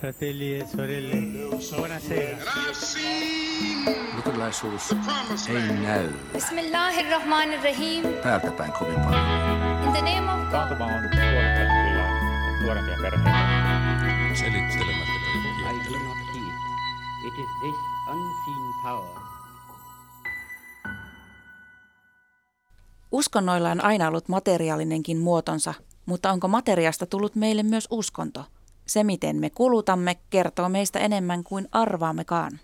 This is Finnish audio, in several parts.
Fratelli e sorelle, buonasera. Luterilaisuus ei näy. Bismillahirrahmanirrahim. Päältäpäin kovin paljon. In the name of God. Taantuma on nuorempia perheitä. Selittelemättä perheitä. I do not see it. It is this unseen power. Uskonnoilla on aina ollut materiaalinenkin muotonsa, mutta onko materiasta tullut meille myös uskonto? Se, miten me kulutamme, kertoo meistä enemmän kuin arvaammekaan.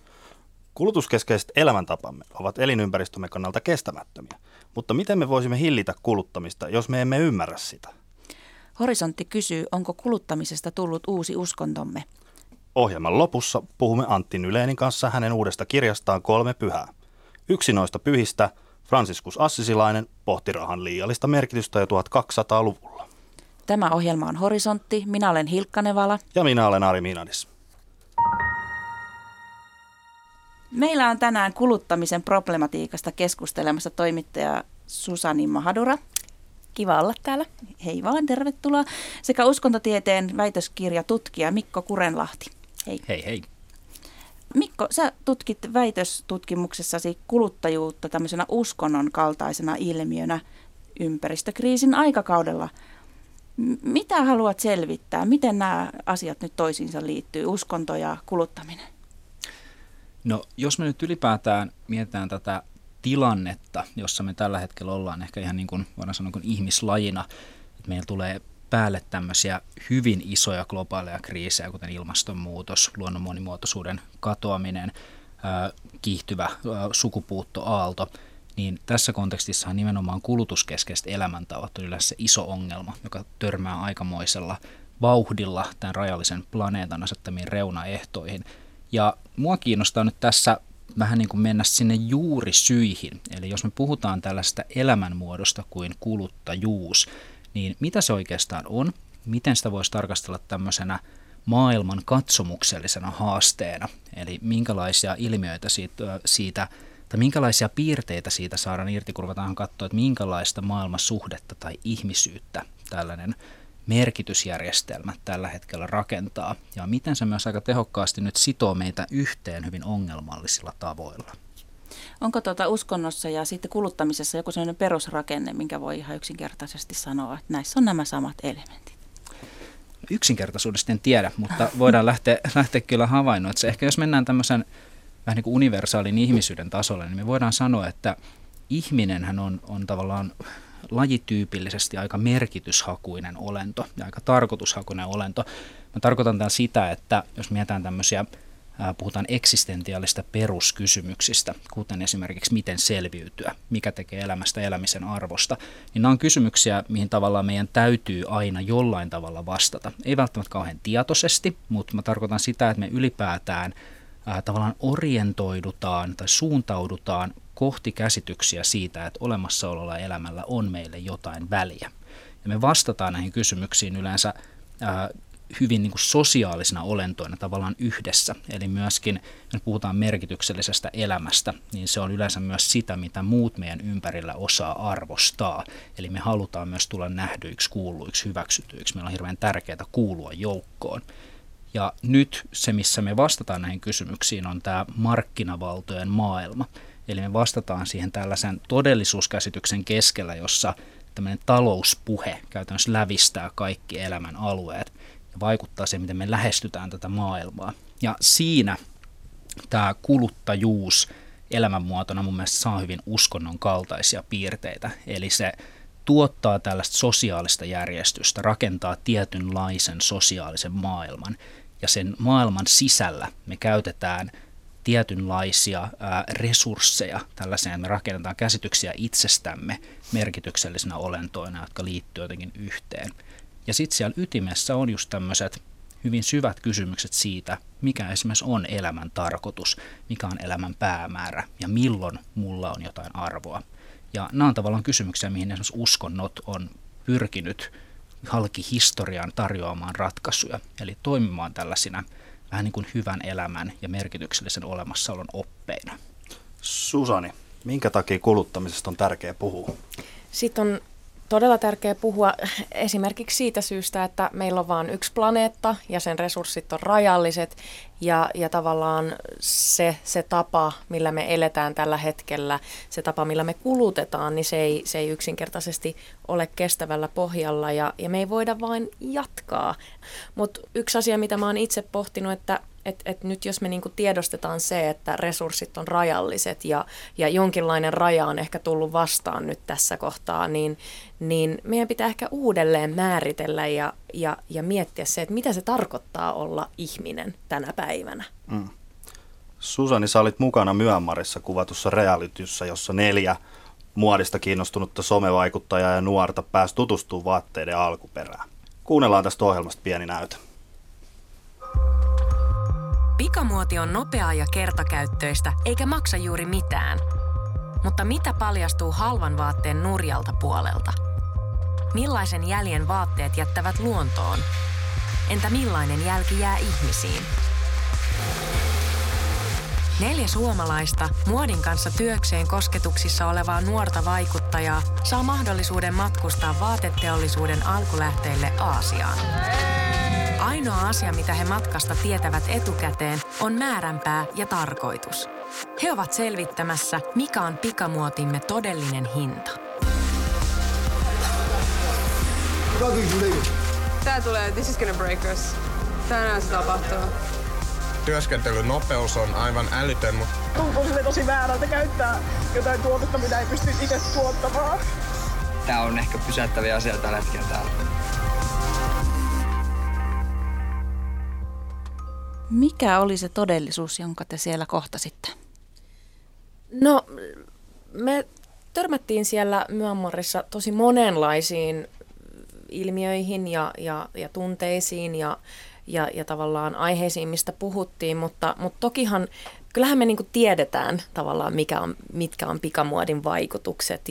Kulutuskeskeiset elämäntapamme ovat elinympäristömme kannalta kestämättömiä, mutta miten me voisimme hillitä kuluttamista, jos me emme ymmärrä sitä? Horisontti kysyy, onko kuluttamisesta tullut uusi uskontomme. Ohjelman lopussa puhumme Antti Nylénin kanssa hänen uudesta kirjastaan Kolme pyhää. Yksi noista pyhistä, Franciscus Assisilainen, pohti rahan liiallista merkitystä jo 1200-luvulla. Tämä ohjelma on Horisontti. Minä olen Hilkka Nevala. Ja minä olen Ari Minadis. Meillä on tänään kuluttamisen problematiikasta keskustelemassa toimittaja Susani Mahadura. Kiva olla täällä. Hei vaan, tervetuloa. Sekä uskontotieteen väitöskirjatutkija Mikko Kurenlahti. Hei. Hei hei. Mikko, sä tutkit väitöstutkimuksessasi kuluttajuutta tämmöisenä uskonnon kaltaisena ilmiönä ympäristökriisin aikakaudella. Mitä haluat selvittää? Miten nämä asiat nyt toisiinsa liittyy, uskonto ja kuluttaminen? No, jos me nyt ylipäätään mietitään tätä tilannetta, jossa me tällä hetkellä ollaan ehkä ihan niin kuin voidaan sanoa kuin ihmislajina, että meillä tulee päälle tämmöisiä hyvin isoja globaaleja kriisejä, kuten ilmastonmuutos, luonnon monimuotoisuuden katoaminen, kiihtyvä sukupuuttoaalto, niin tässä kontekstissahan nimenomaan kulutuskeskeiset elämäntavat on yleensä iso ongelma, joka törmää aikamoisella vauhdilla tämän rajallisen planeetan asettamiin reunaehtoihin. Ja mua kiinnostaa nyt tässä vähän niin kuin mennä sinne juurisyihin. Eli jos me puhutaan tällaista elämänmuodosta kuin kuluttajuus, niin mitä se oikeastaan on? Miten sitä voisi tarkastella tämmöisenä maailman katsomuksellisena haasteena? Eli minkälaisia ilmiöitä siitä tai minkälaisia piirteitä siitä saadaan irti, kun ruvetaan katsoa, että minkälaista maailmansuhdetta tai ihmisyyttä tällainen merkitysjärjestelmä tällä hetkellä rakentaa, ja miten se myös aika tehokkaasti nyt sitoo meitä yhteen hyvin ongelmallisilla tavoilla. Onko uskonnossa ja sitten kuluttamisessa joku sellainen perusrakenne, minkä voi ihan yksinkertaisesti sanoa, että näissä on nämä samat elementit? Yksinkertaisuudesta en tiedä, mutta voidaan lähteä kyllä havainnoimaan. Ehkä jos mennään tämmöisen vähän niin kuin universaalin ihmisyyden tasolla, niin me voidaan sanoa, että ihminenhän on tavallaan lajityypillisesti aika merkityshakuinen olento ja aika tarkoitushakuinen olento. Mä tarkoitan tämän sitä, että jos mietitään tämmöisiä, puhutaan eksistentiaalista peruskysymyksistä, kuten esimerkiksi miten selviytyä, mikä tekee elämästä elämisen arvosta, niin nämä on kysymyksiä, mihin tavallaan meidän täytyy aina jollain tavalla vastata. Ei välttämättä kauhean tietoisesti, mutta mä tarkoitan sitä, että me ylipäätään tavallaan orientoidutaan tai suuntaudutaan kohti käsityksiä siitä, että olemassaololla ja elämällä on meille jotain väliä. Ja me vastataan näihin kysymyksiin yleensä hyvin niin kuin sosiaalisina olentoina tavallaan yhdessä. Eli myöskin, kun puhutaan merkityksellisestä elämästä, niin se on yleensä myös sitä, mitä muut meidän ympärillä osaa arvostaa. Eli me halutaan myös tulla nähdyiksi, kuulluiksi, hyväksytyiksi. Meillä on hirveän tärkeää kuulua joukkoon. Ja nyt se, missä me vastataan näihin kysymyksiin, on tämä markkinavaltojen maailma. Eli me vastataan siihen tällaisen todellisuuskäsityksen keskellä, jossa tämmöinen talouspuhe käytännössä lävistää kaikki elämän alueet ja vaikuttaa siihen, miten me lähestytään tätä maailmaa. Ja siinä tämä kuluttajuus elämänmuotona mun mielestä saa hyvin uskonnon kaltaisia piirteitä. Eli se tuottaa tällaista sosiaalista järjestystä, rakentaa tietynlaisen sosiaalisen maailman, ja sen maailman sisällä me käytetään tietynlaisia resursseja tällaiseen, me rakennetaan käsityksiä itsestämme merkityksellisinä olentoina, jotka liittyy jotenkin yhteen. Ja sitten siellä ytimessä on just tämmöiset hyvin syvät kysymykset siitä, mikä esimerkiksi on elämän tarkoitus, mikä on elämän päämäärä ja milloin mulla on jotain arvoa. Ja nämä on tavallaan kysymyksiä, mihin esimerkiksi uskonnot on pyrkinyt halki historiaan tarjoamaan ratkaisuja, eli toimimaan tällaisina vähän niin kuin hyvän elämän ja merkityksellisen olemassaolon oppeina. Susani, minkä takia kuluttamisesta on tärkeää puhua? Siitä on todella tärkeää puhua esimerkiksi siitä syystä, että meillä on vain yksi planeetta ja sen resurssit on rajalliset ja tavallaan se tapa, millä me eletään tällä hetkellä, se tapa, millä me kulutetaan, niin se ei yksinkertaisesti ole kestävällä pohjalla ja me ei voida vain jatkaa. Mutta yksi asia, mitä mä oon itse pohtinut, että nyt jos me niinku tiedostetaan se, että resurssit on rajalliset ja jonkinlainen raja on ehkä tullut vastaan nyt tässä kohtaa, niin meidän pitää ehkä uudelleen määritellä ja miettiä se, että mitä se tarkoittaa olla ihminen tänä päivänä. Mm. Susani, sä olit mukana Myanmarissa kuvatussa realityssä, jossa 4 muodista kiinnostunutta somevaikuttajaa ja nuorta pääsi tutustumaan vaatteiden alkuperään. Kuunnellaan tästä ohjelmasta pieni näytö. Pikamuoti on nopeaa ja kertakäyttöistä, eikä maksa juuri mitään. Mutta mitä paljastuu halvan vaatteen nurjalta puolelta? Millaisen jäljen vaatteet jättävät luontoon? Entä millainen jälki jää ihmisiin? 4 suomalaista muodin kanssa työkseen kosketuksissa olevaa nuorta vaikuttajaa saa mahdollisuuden matkustaa vaateteollisuuden alkulähteille Aasiaan. Ainoa asia, mitä he matkasta tietävät etukäteen, on määränpää ja tarkoitus. He ovat selvittämässä, mikä on pikamuotimme todellinen hinta. Tää tulee, this is gonna break us. Tänään se tapahtuu. Työskentelyn nopeus on aivan älytön, mutta... Tuntuu sille tosi väärältä käyttää jotain tuotetta, mitä ei pysty itse tuottamaan. Tää on ehkä pysäyttäviä asioita tällä hetkellä täällä. Mikä oli se todellisuus, jonka te siellä kohtasitte? No, me törmättiin siellä Myanmarissa tosi monenlaisiin ilmiöihin ja tunteisiin ja tavallaan aiheisiin, mistä puhuttiin, mutta tokihan kyllähän me niinku tiedetään tavallaan, mitkä on pikamuodin vaikutukset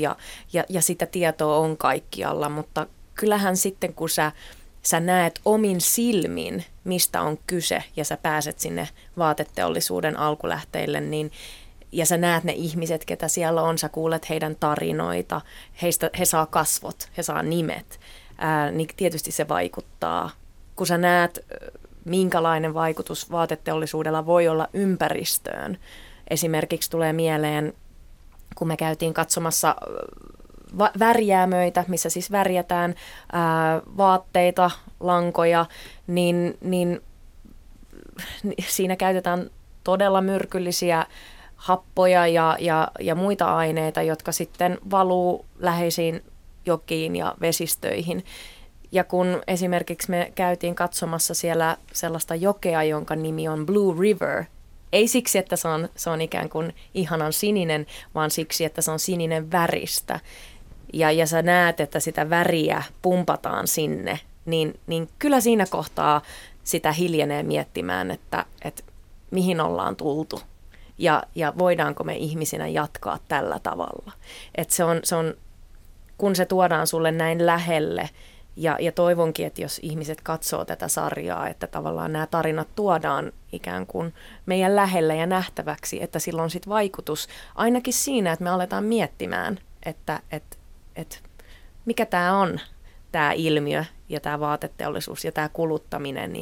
ja sitä tietoa on kaikkialla, mutta kyllähän sitten kun sä näet omin silmin, mistä on kyse, ja sä pääset sinne vaateteollisuuden alkulähteille, niin, ja sä näet ne ihmiset, ketä siellä on, sä kuulet heidän tarinoita, he saa kasvot, he saa nimet, niin tietysti se vaikuttaa. Kun sä näet, minkälainen vaikutus vaateteollisuudella voi olla ympäristöön. Esimerkiksi tulee mieleen, kun me käytiin katsomassa värjäämöitä, missä siis värjätään vaatteita, lankoja, niin siinä käytetään todella myrkyllisiä happoja ja muita aineita, jotka sitten valuu läheisiin jokiin ja vesistöihin. Ja kun esimerkiksi me käytiin katsomassa siellä sellaista jokea, jonka nimi on Blue River, ei siksi, että se on ikään kuin ihanan sininen, vaan siksi, että se on sininen väristä. Ja sä näet, että sitä väriä pumpataan sinne, niin kyllä siinä kohtaa sitä hiljenee miettimään, että mihin ollaan tultu ja voidaanko me ihmisinä jatkaa tällä tavalla. Että se on, kun se tuodaan sulle näin lähelle ja toivonkin, että jos ihmiset katsoo tätä sarjaa, että tavallaan nämä tarinat tuodaan ikään kuin meidän lähelle ja nähtäväksi, että sillä on sit vaikutus ainakin siinä, että me aletaan miettimään, että mikä tämä on, tämä ilmiö ja tämä vaateteollisuus ja tämä kuluttaminen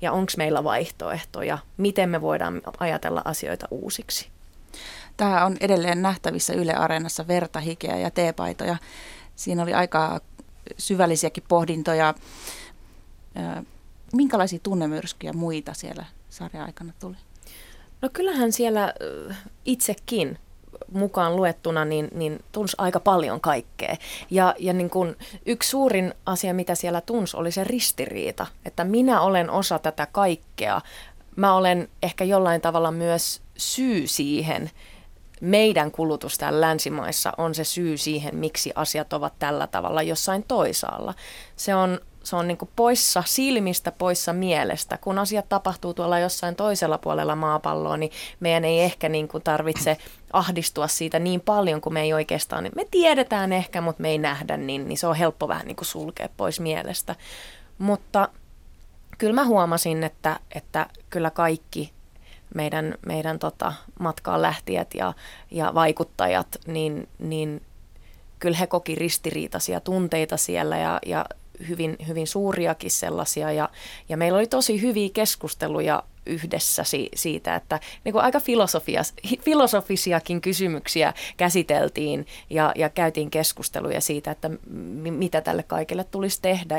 ja onko meillä vaihtoehtoja, miten me voidaan ajatella asioita uusiksi. Tämä on edelleen nähtävissä Yle Areenassa Verta, hikeä ja T-paitoja. Siinä oli aika syvällisiäkin pohdintoja. Minkälaisia tunnemyrskyjä muita siellä sarjan aikana tuli? No kyllähän siellä itsekin mukaan luettuna, niin tunsi aika paljon kaikkea. Ja niin kun yksi suurin asia, mitä siellä tunsi, oli se ristiriita, että minä olen osa tätä kaikkea. Mä olen ehkä jollain tavalla myös syy siihen. Meidän kulutus täällä länsimaissa on se syy siihen, miksi asiat ovat tällä tavalla jossain toisaalla. Se on niin kuin poissa silmistä, poissa mielestä. Kun asiat tapahtuu tuolla jossain toisella puolella maapalloa, niin meidän ei ehkä niin kuin tarvitse ahdistua siitä niin paljon, kuin me ei oikeastaan. Me tiedetään ehkä, mutta me ei nähdä, niin se on helppo vähän niin kuin sulkea pois mielestä. Mutta kyllä mä huomasin, että kyllä kaikki meidän matkaan lähtijät ja vaikuttajat, niin kyllä he koki ristiriitaisia tunteita siellä ja hyvin, hyvin suuriakin sellaisia ja meillä oli tosi hyviä keskusteluja yhdessä siitä, että niin kuin aika filosofisiakin kysymyksiä käsiteltiin ja käytiin keskusteluja siitä, että mitä tälle kaikille tulisi tehdä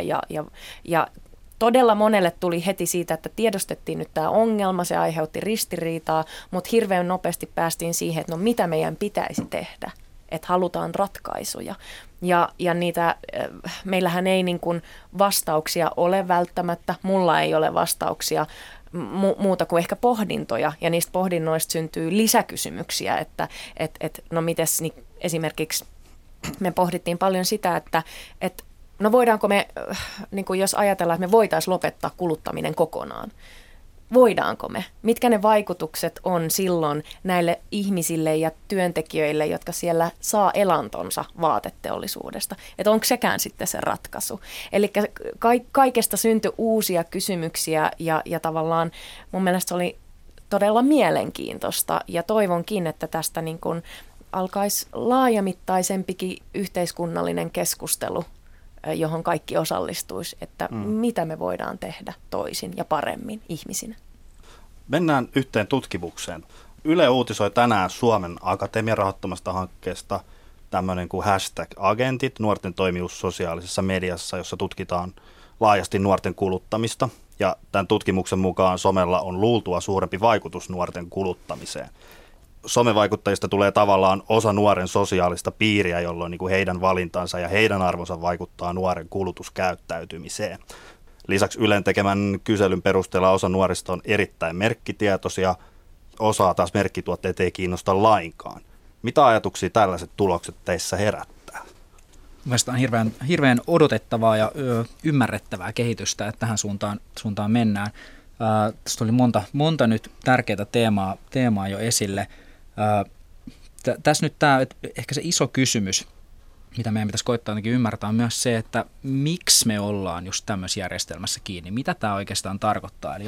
ja todella monelle tuli heti siitä, että tiedostettiin nyt tämä ongelma, se aiheutti ristiriitaa, mutta hirveän nopeasti päästiin siihen, että no mitä meidän pitäisi tehdä, että halutaan ratkaisuja. Ja niitä, meillähän ei niin kuin vastauksia ole välttämättä, mulla ei ole vastauksia muuta kuin ehkä pohdintoja, ja niistä pohdinnoista syntyy lisäkysymyksiä, että no mites niin esimerkiksi me pohdittiin paljon sitä, että no voidaanko me, niin kuin jos ajatellaan, että me voitaisiin lopettaa kuluttaminen kokonaan, voidaanko me? Mitkä ne vaikutukset on silloin näille ihmisille ja työntekijöille, jotka siellä saa elantonsa vaateteollisuudesta? Että onko sekään sitten se ratkaisu? Eli kaikesta syntyi uusia kysymyksiä ja tavallaan mun mielestä se oli todella mielenkiintoista ja toivonkin, että tästä niin kun alkaisi laajamittaisempikin yhteiskunnallinen keskustelu, johon kaikki osallistuisi, että mitä me voidaan tehdä toisin ja paremmin ihmisinä. Mennään yhteen tutkimukseen. Yle uutisoi tänään Suomen Akatemian rahoittamasta hankkeesta tämmöinen kuin #agentit, nuorten toimijuus sosiaalisessa mediassa, jossa tutkitaan laajasti nuorten kuluttamista. Ja tämän tutkimuksen mukaan somella on luultua suurempi vaikutus nuorten kuluttamiseen. Somevaikuttajista tulee tavallaan osa nuoren sosiaalista piiriä, jolloin niin kuin heidän valintansa ja heidän arvonsa vaikuttaa nuoren kulutuskäyttäytymiseen. Lisäksi Ylen tekemän kyselyn perusteella osa nuorista on erittäin merkkitietoisia, osaa taas merkkituotteet ei kiinnosta lainkaan. Mitä ajatuksia tällaiset tulokset teissä herättää? Mielestäni on hirveän odotettavaa ja ymmärrettävää kehitystä, että tähän suuntaan mennään. Tästä oli monta nyt tärkeää teemaa jo esille. Tässä nyt tämä, ehkä se iso kysymys, mitä meidän pitäisi koittaa jotenkin ymmärtää, on myös se, että miksi me ollaan just tämmöisessä järjestelmässä kiinni. Mitä tämä oikeastaan tarkoittaa? Eli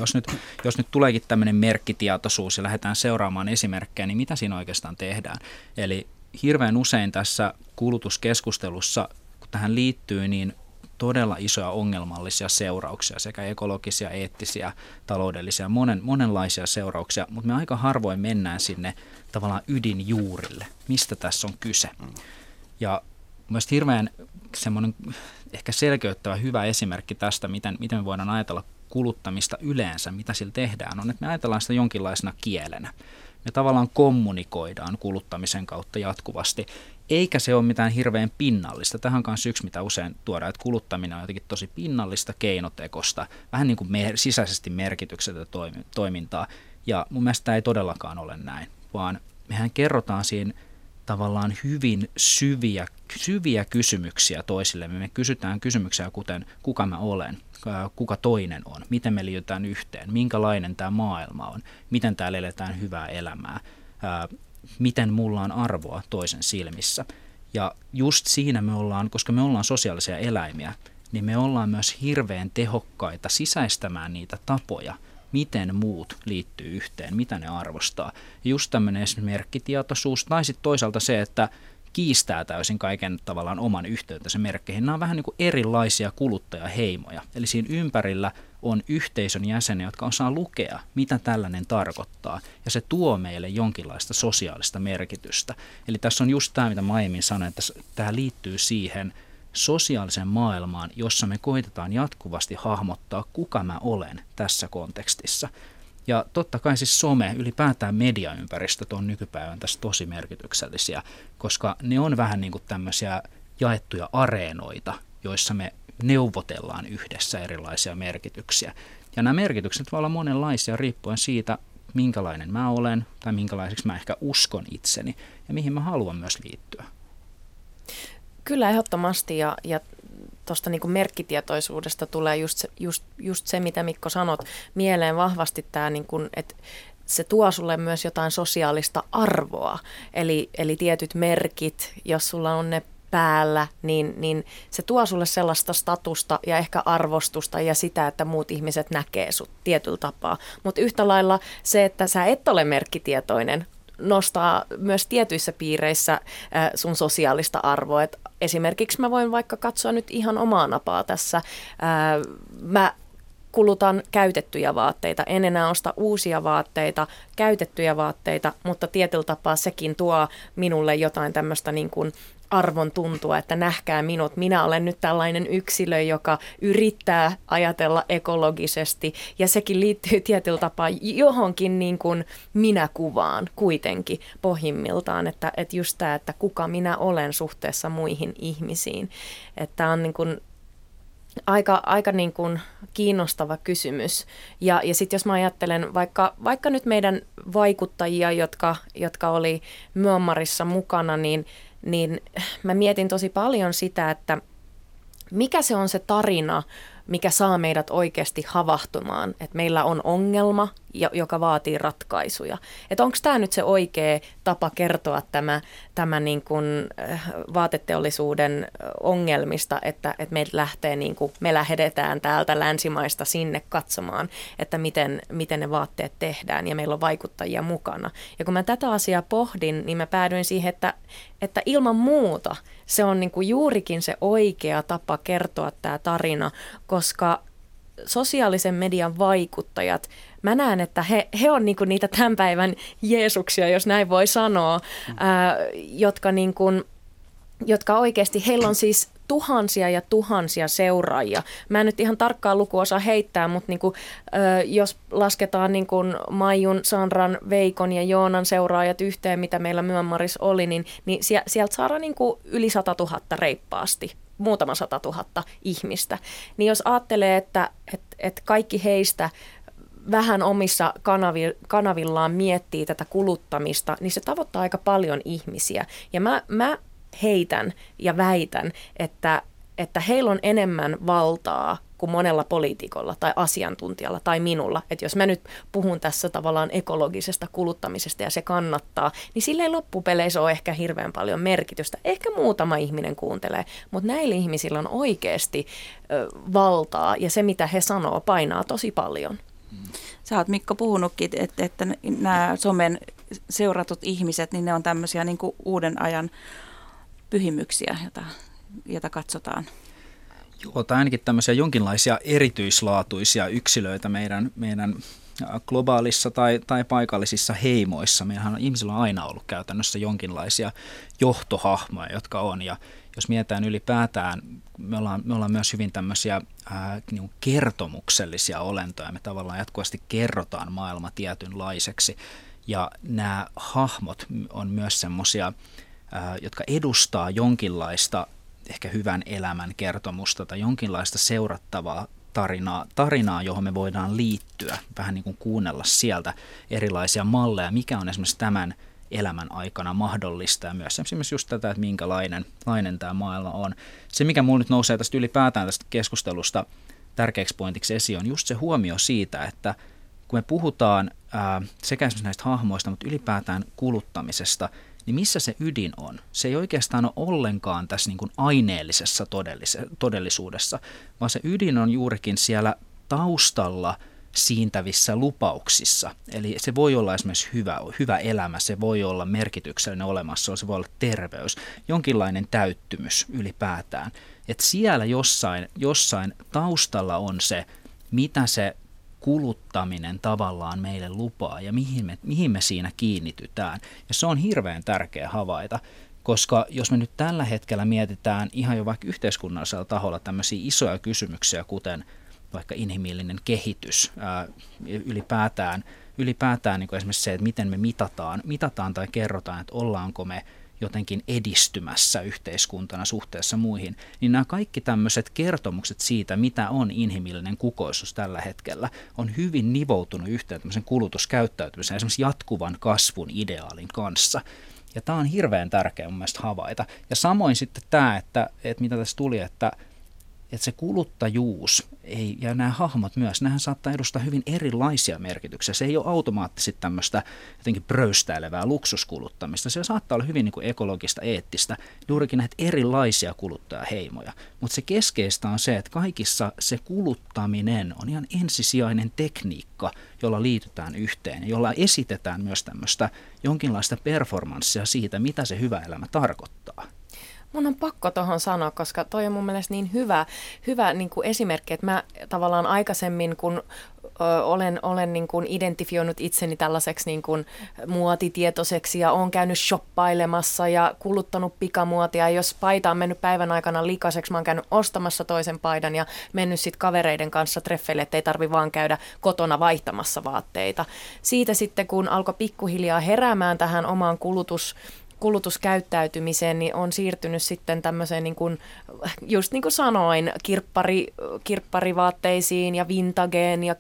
jos nyt tuleekin tämmöinen merkkitietoisuus ja lähdetään seuraamaan esimerkkejä, niin mitä siinä oikeastaan tehdään? Eli hirveän usein tässä kulutuskeskustelussa, kun tähän liittyy, niin todella isoja ongelmallisia seurauksia, sekä ekologisia, eettisiä, taloudellisia, monenlaisia seurauksia, mutta me aika harvoin mennään sinne tavallaan ydinjuurille, mistä tässä on kyse. Ja mielestäni hirveän semmoinen ehkä selkeyttävä hyvä esimerkki tästä, miten me voidaan ajatella kuluttamista yleensä, mitä sillä tehdään, on, että me ajatellaan sitä jonkinlaisena kielenä. Me tavallaan kommunikoidaan kuluttamisen kautta jatkuvasti, eikä se ole mitään hirveän pinnallista. Tähän on myös yksi, mitä usein tuodaan, että kuluttaminen on jotenkin tosi pinnallista, keinotekosta, vähän niin kuin sisäisesti merkityksetöntä toimintaa. Ja mun mielestä tämä ei todellakaan ole näin, vaan mehän kerrotaan siinä tavallaan hyvin syviä kysymyksiä toisille. Me kysytään kysymyksiä kuten kuka mä olen, kuka toinen on, miten me liitytään yhteen, minkälainen tämä maailma on, miten täällä eletään hyvää elämää, miten mulla on arvoa toisen silmissä. Ja just siinä me ollaan, koska me ollaan sosiaalisia eläimiä, niin me ollaan myös hirveän tehokkaita sisäistämään niitä tapoja, miten muut liittyy yhteen, mitä ne arvostaa. Ja just tämmöinen merkkitietoisuus, tai sitten toisaalta se, että kiistää täysin kaiken tavallaan oman yhteytensä merkkeihin. Nämä on vähän niin kuin erilaisia kuluttajaheimoja. Eli siinä ympärillä on yhteisön jäseniä, jotka osaa lukea, mitä tällainen tarkoittaa. Ja se tuo meille jonkinlaista sosiaalista merkitystä. Eli tässä on just tämä, mitä mä aiemmin sanoin, että tämä liittyy siihen sosiaaliseen maailmaan, jossa me koitetaan jatkuvasti hahmottaa, kuka mä olen tässä kontekstissa. Ja totta kai siis some, ylipäätään mediaympäristöt on nykypäivän tässä tosi merkityksellisiä, koska ne on vähän niin kuin tämmöisiä jaettuja areenoita, joissa me neuvotellaan yhdessä erilaisia merkityksiä. Ja nämä merkitykset voi olla monenlaisia riippuen siitä, minkälainen mä olen tai minkälaiseksi mä ehkä uskon itseni ja mihin mä haluan myös liittyä. Kyllä ehdottomasti ja tuosta niin kuin merkkitietoisuudesta tulee just se, mitä Mikko sanot, mieleen vahvasti tämä, niin kuin, että se tuo sulle myös jotain sosiaalista arvoa, eli tietyt merkit, jos sulla on ne päällä, niin se tuo sulle sellaista statusta ja ehkä arvostusta ja sitä, että muut ihmiset näkee sut tietyllä tapaa, mutta yhtä lailla se, että sä et ole merkkitietoinen, nostaa myös tietyissä piireissä sun sosiaalista arvoa. Et esimerkiksi mä voin vaikka katsoa nyt ihan omaa napaa tässä. Mä kulutan käytettyjä vaatteita, en enää osta uusia vaatteita, käytettyjä vaatteita, mutta tietyllä tapaa sekin tuo minulle jotain tämmöistä niin kuin arvon tuntua, että nähkää minut. Minä olen nyt tällainen yksilö, joka yrittää ajatella ekologisesti, ja sekin liittyy tietyllä tapaa johonkin niin kuin minäkuvaan kuitenkin pohjimmiltaan, että just tämä, että kuka minä olen suhteessa muihin ihmisiin. Että on niin kuin aika niin kuin kiinnostava kysymys. Ja sitten jos mä ajattelen vaikka nyt meidän vaikuttajia, jotka oli Myanmarissa mukana, niin mä mietin tosi paljon sitä, että mikä se on se tarina, mikä saa meidät oikeasti havahtumaan, että meillä on ongelma, joka vaatii ratkaisuja. Että onko tämä nyt se oikea tapa kertoa tämä niin kuin vaateteollisuuden ongelmista, että me lähtee niin kuin, me lähdetään täältä länsimaista sinne katsomaan, että miten ne vaatteet tehdään ja meillä on vaikuttajia mukana. Ja kun mä tätä asiaa pohdin, niin mä päädyin siihen, että ilman muuta se on niin kuin juurikin se oikea tapa kertoa tämä tarina, koska sosiaalisen median vaikuttajat, mä näen, että he on niinku niitä tämän päivän Jeesuksia, jos näin voi sanoa, jotka oikeasti, heillä on siis tuhansia ja tuhansia seuraajia. Mä en nyt ihan tarkkaa lukua osaa heittää, mutta niinku, jos lasketaan niinku Maijun, Sandran, Veikon ja Joonan seuraajat yhteen, mitä meillä Myanmarissa oli, niin sieltä saadaan niinku yli 100 000 reippaasti. Muutama 100 000 ihmistä, niin jos ajattelee, että kaikki heistä vähän omissa kanavillaan miettii tätä kuluttamista, niin se tavoittaa aika paljon ihmisiä. Ja mä heitän ja väitän, että heillä on enemmän valtaa kuin monella poliitikolla tai asiantuntijalla tai minulla. Että jos mä nyt puhun tässä tavallaan ekologisesta kuluttamisesta ja se kannattaa, niin sille ei loppupeleissä ole ehkä hirveän paljon merkitystä. Ehkä muutama ihminen kuuntelee, mutta näillä ihmisillä on oikeasti valtaa ja se, mitä he sanoo, painaa tosi paljon. Sä oot, Mikko, puhunutkin, että nämä somen seuratut ihmiset, niin ne on tämmöisiä niin kuin uuden ajan pyhimyksiä, jota katsotaan. Joo, tai ainakin tämmöisiä jonkinlaisia erityislaatuisia yksilöitä meidän globaalissa tai paikallisissa heimoissa. Meillähän ihmisillä on aina ollut käytännössä jonkinlaisia johtohahmoja, jotka on. Ja jos mietitään ylipäätään, me ollaan myös hyvin tämmöisiä niin kuin kertomuksellisia olentoja. Me tavallaan jatkuvasti kerrotaan maailma tietynlaiseksi. Ja nämä hahmot on myös semmoisia, jotka edustaa jonkinlaista ehkä hyvän elämän kertomusta tai jonkinlaista seurattavaa tarinaa, johon me voidaan liittyä, vähän niin kuin kuunnella sieltä erilaisia malleja, mikä on esimerkiksi tämän elämän aikana mahdollista ja myös esimerkiksi just tätä, että minkälainen tämä maailma on. Se, mikä minulle nyt nousee tästä ylipäätään tästä keskustelusta tärkeäksi pointiksi esiin, on just se huomio siitä, että kun me puhutaan sekä esimerkiksi näistä hahmoista, mutta ylipäätään kuluttamisesta, niin missä se ydin on? Se ei oikeastaan ole ollenkaan tässä niin kuin aineellisessa todellisuudessa, vaan se ydin on juurikin siellä taustalla siintävissä lupauksissa. Eli se voi olla esimerkiksi hyvä elämä, se voi olla merkityksellinen olemassa, se voi olla terveys, jonkinlainen täyttymys ylipäätään. Et siellä jossain taustalla on se, mitä se kuluttaminen tavallaan meille lupaa ja mihin me siinä kiinnitytään. Ja se on hirveän tärkeä havaita, koska jos me nyt tällä hetkellä mietitään ihan jo vaikka yhteiskunnallisella taholla tämmöisiä isoja kysymyksiä, kuten vaikka inhimillinen kehitys ylipäätään niin kuin esimerkiksi se, että miten me mitataan tai kerrotaan, että ollaanko me jotenkin edistymässä yhteiskuntana suhteessa muihin, niin nämä kaikki tämmöiset kertomukset siitä, mitä on inhimillinen kukoistus tällä hetkellä, on hyvin nivoutunut yhteen tämmöisen kulutuskäyttäytymisen, esimerkiksi jatkuvan kasvun ideaalin kanssa. Ja tämä on hirveän tärkeä mun mielestä havaita. Ja samoin sitten tämä, että mitä tässä tuli, että että se kuluttajuus ei, ja nämä hahmot myös, nämähän saattaa edustaa hyvin erilaisia merkityksiä. Se ei ole automaattisesti tämmöistä jotenkin pröystäilevää luksuskuluttamista. Se saattaa olla hyvin niin kuin ekologista, eettistä, juurikin näitä erilaisia kuluttajaheimoja. Mutta se keskeistä on se, että kaikissa se kuluttaminen on ihan ensisijainen tekniikka, jolla liitytään yhteen, jolla esitetään myös tämmöistä jonkinlaista performanssia siitä, mitä se hyvä elämä tarkoittaa. Mun on pakko tohon sanoa, koska toi on mun mielestä niin hyvä niin kuin esimerkki, että mä tavallaan aikaisemmin, kun olen niin kuin identifioinut itseni tällaiseksi niin kuin muotitietoiseksi ja olen käynyt shoppailemassa ja kuluttanut pikamuotia. Jos paita on mennyt päivän aikana likaiseksi, mä oon käynyt ostamassa toisen paidan ja mennyt sitten kavereiden kanssa treffeille, ettei tarvi vaan käydä kotona vaihtamassa vaatteita. Siitä sitten, kun alkoi pikkuhiljaa heräämään tähän omaan kulutuskäyttäytymiseen, niin on siirtynyt sitten tämmöiseen, niin kuin, just niin kuin sanoin, kirpparivaatteisiin ja vintageen ja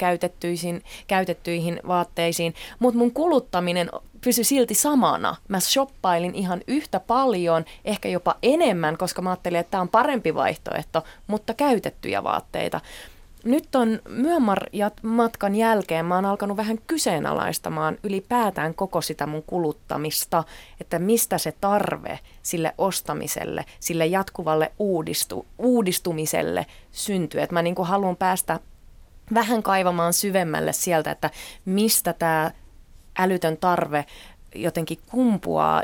käytettyihin vaatteisiin, mutta mun kuluttaminen pysyi silti samana. Mä shoppailin ihan yhtä paljon, ehkä jopa enemmän, koska mä ajattelin, että tämä on parempi vaihtoehto, mutta käytettyjä vaatteita. Nyt on Myanmar-matkan jälkeen mä oon alkanut vähän kyseenalaistamaan ylipäätään koko sitä mun kuluttamista, että mistä se tarve sille ostamiselle, sille jatkuvalle uudistumiselle syntyy. Että mä niin kuin haluan päästä vähän kaivamaan syvemmälle sieltä, että mistä tämä älytön tarve jotenkin kumpuaa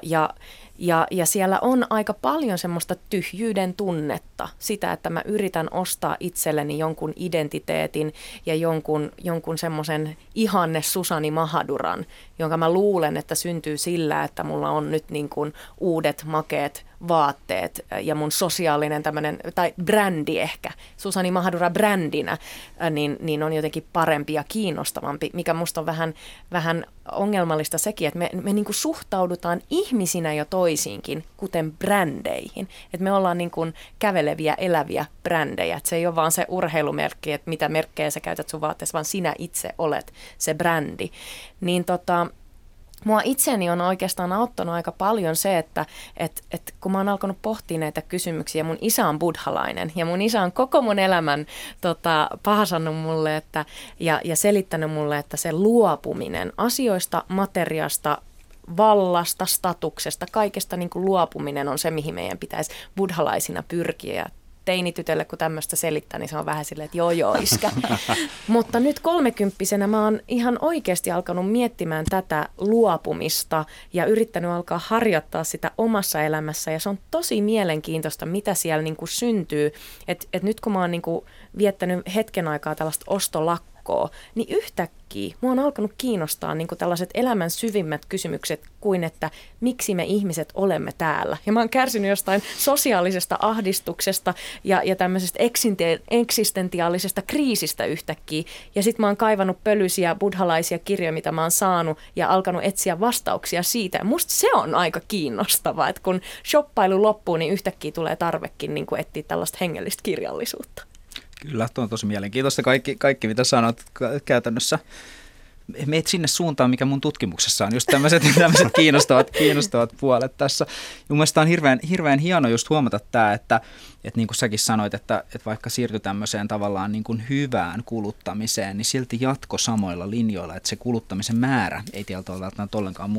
ja siellä on aika paljon semmoista tyhjyyden tunnetta, sitä, että mä yritän ostaa itselleni jonkun identiteetin ja jonkun semmoisen ihanne Susani Mahaduran, jonka mä luulen, että syntyy sillä, että mulla on nyt niin kuin uudet makeet vaatteet ja mun sosiaalinen tämmöinen, tai brändi ehkä, Susani Mahadura brändinä, niin on jotenkin parempi ja kiinnostavampi, mikä musta on vähän ongelmallista sekin, että me niin kuin suhtaudutaan ihmisinä jo toisiinkin, kuten brändeihin. Että me ollaan niin kuin käveleviä, eläviä brändejä. Että se ei ole vaan se urheilumerkki, että mitä merkkejä sä käytät sun vaatteessa, vaan sinä itse olet se brändi. Niin mua itseäni on oikeastaan auttanut aika paljon se, että kun mä oon alkanut pohtia näitä kysymyksiä, mun isä on buddhalainen ja mun isä on koko mun elämän pahasannut mulle ja selittänyt mulle, että se luopuminen asioista, materiasta, vallasta, statuksesta, kaikesta niin kuin luopuminen on se, mihin meidän pitäisi buddhalaisina pyrkiä. Teinitytölle, kun tämmöistä selittää, niin se on vähän silleen, että joo iskä. Mutta nyt 30-vuotiaana mä oon ihan oikeasti alkanut miettimään tätä luopumista ja yrittänyt alkaa harjoittaa sitä omassa elämässä. Ja se on tosi mielenkiintoista, mitä siellä niin kuin syntyy. Et nyt kun mä oon niin kuin viettänyt hetken aikaa tällaista ostolakkoa, niin yhtäkkiä mua on alkanut kiinnostaa niin kuin tällaiset elämän syvimmät kysymykset kuin, että miksi me ihmiset olemme täällä. Ja mä oon kärsinyt jostain sosiaalisesta ahdistuksesta ja tämmöisestä eksistentiaalisesta kriisistä yhtäkkiä. Ja sit mä oon kaivannut pölyisiä buddhalaisia kirjoja, mitä mä oon saanut ja alkanut etsiä vastauksia siitä. Ja musta se on aika kiinnostavaa, että kun shoppailu loppuu, niin yhtäkkiä tulee tarvekin niin kuin etsiä tällaista hengellistä kirjallisuutta. Kyllä, tuo on tosi mielenkiintoista kaikki mitä sanot käytännössä. Meet sinne suuntaan, mikä mun tutkimuksessa on, just tämmöiset kiinnostavat puolet tässä. Mun mielestä on hirveän hieno just huomata tämä, että niin kuin säkin sanoit, että vaikka siirtyi tämmöiseen tavallaan niin kuin hyvään kuluttamiseen, niin silti jatko samoilla linjoilla, että se kuluttamisen määrä ei tietyllä välttämättä ollenkaan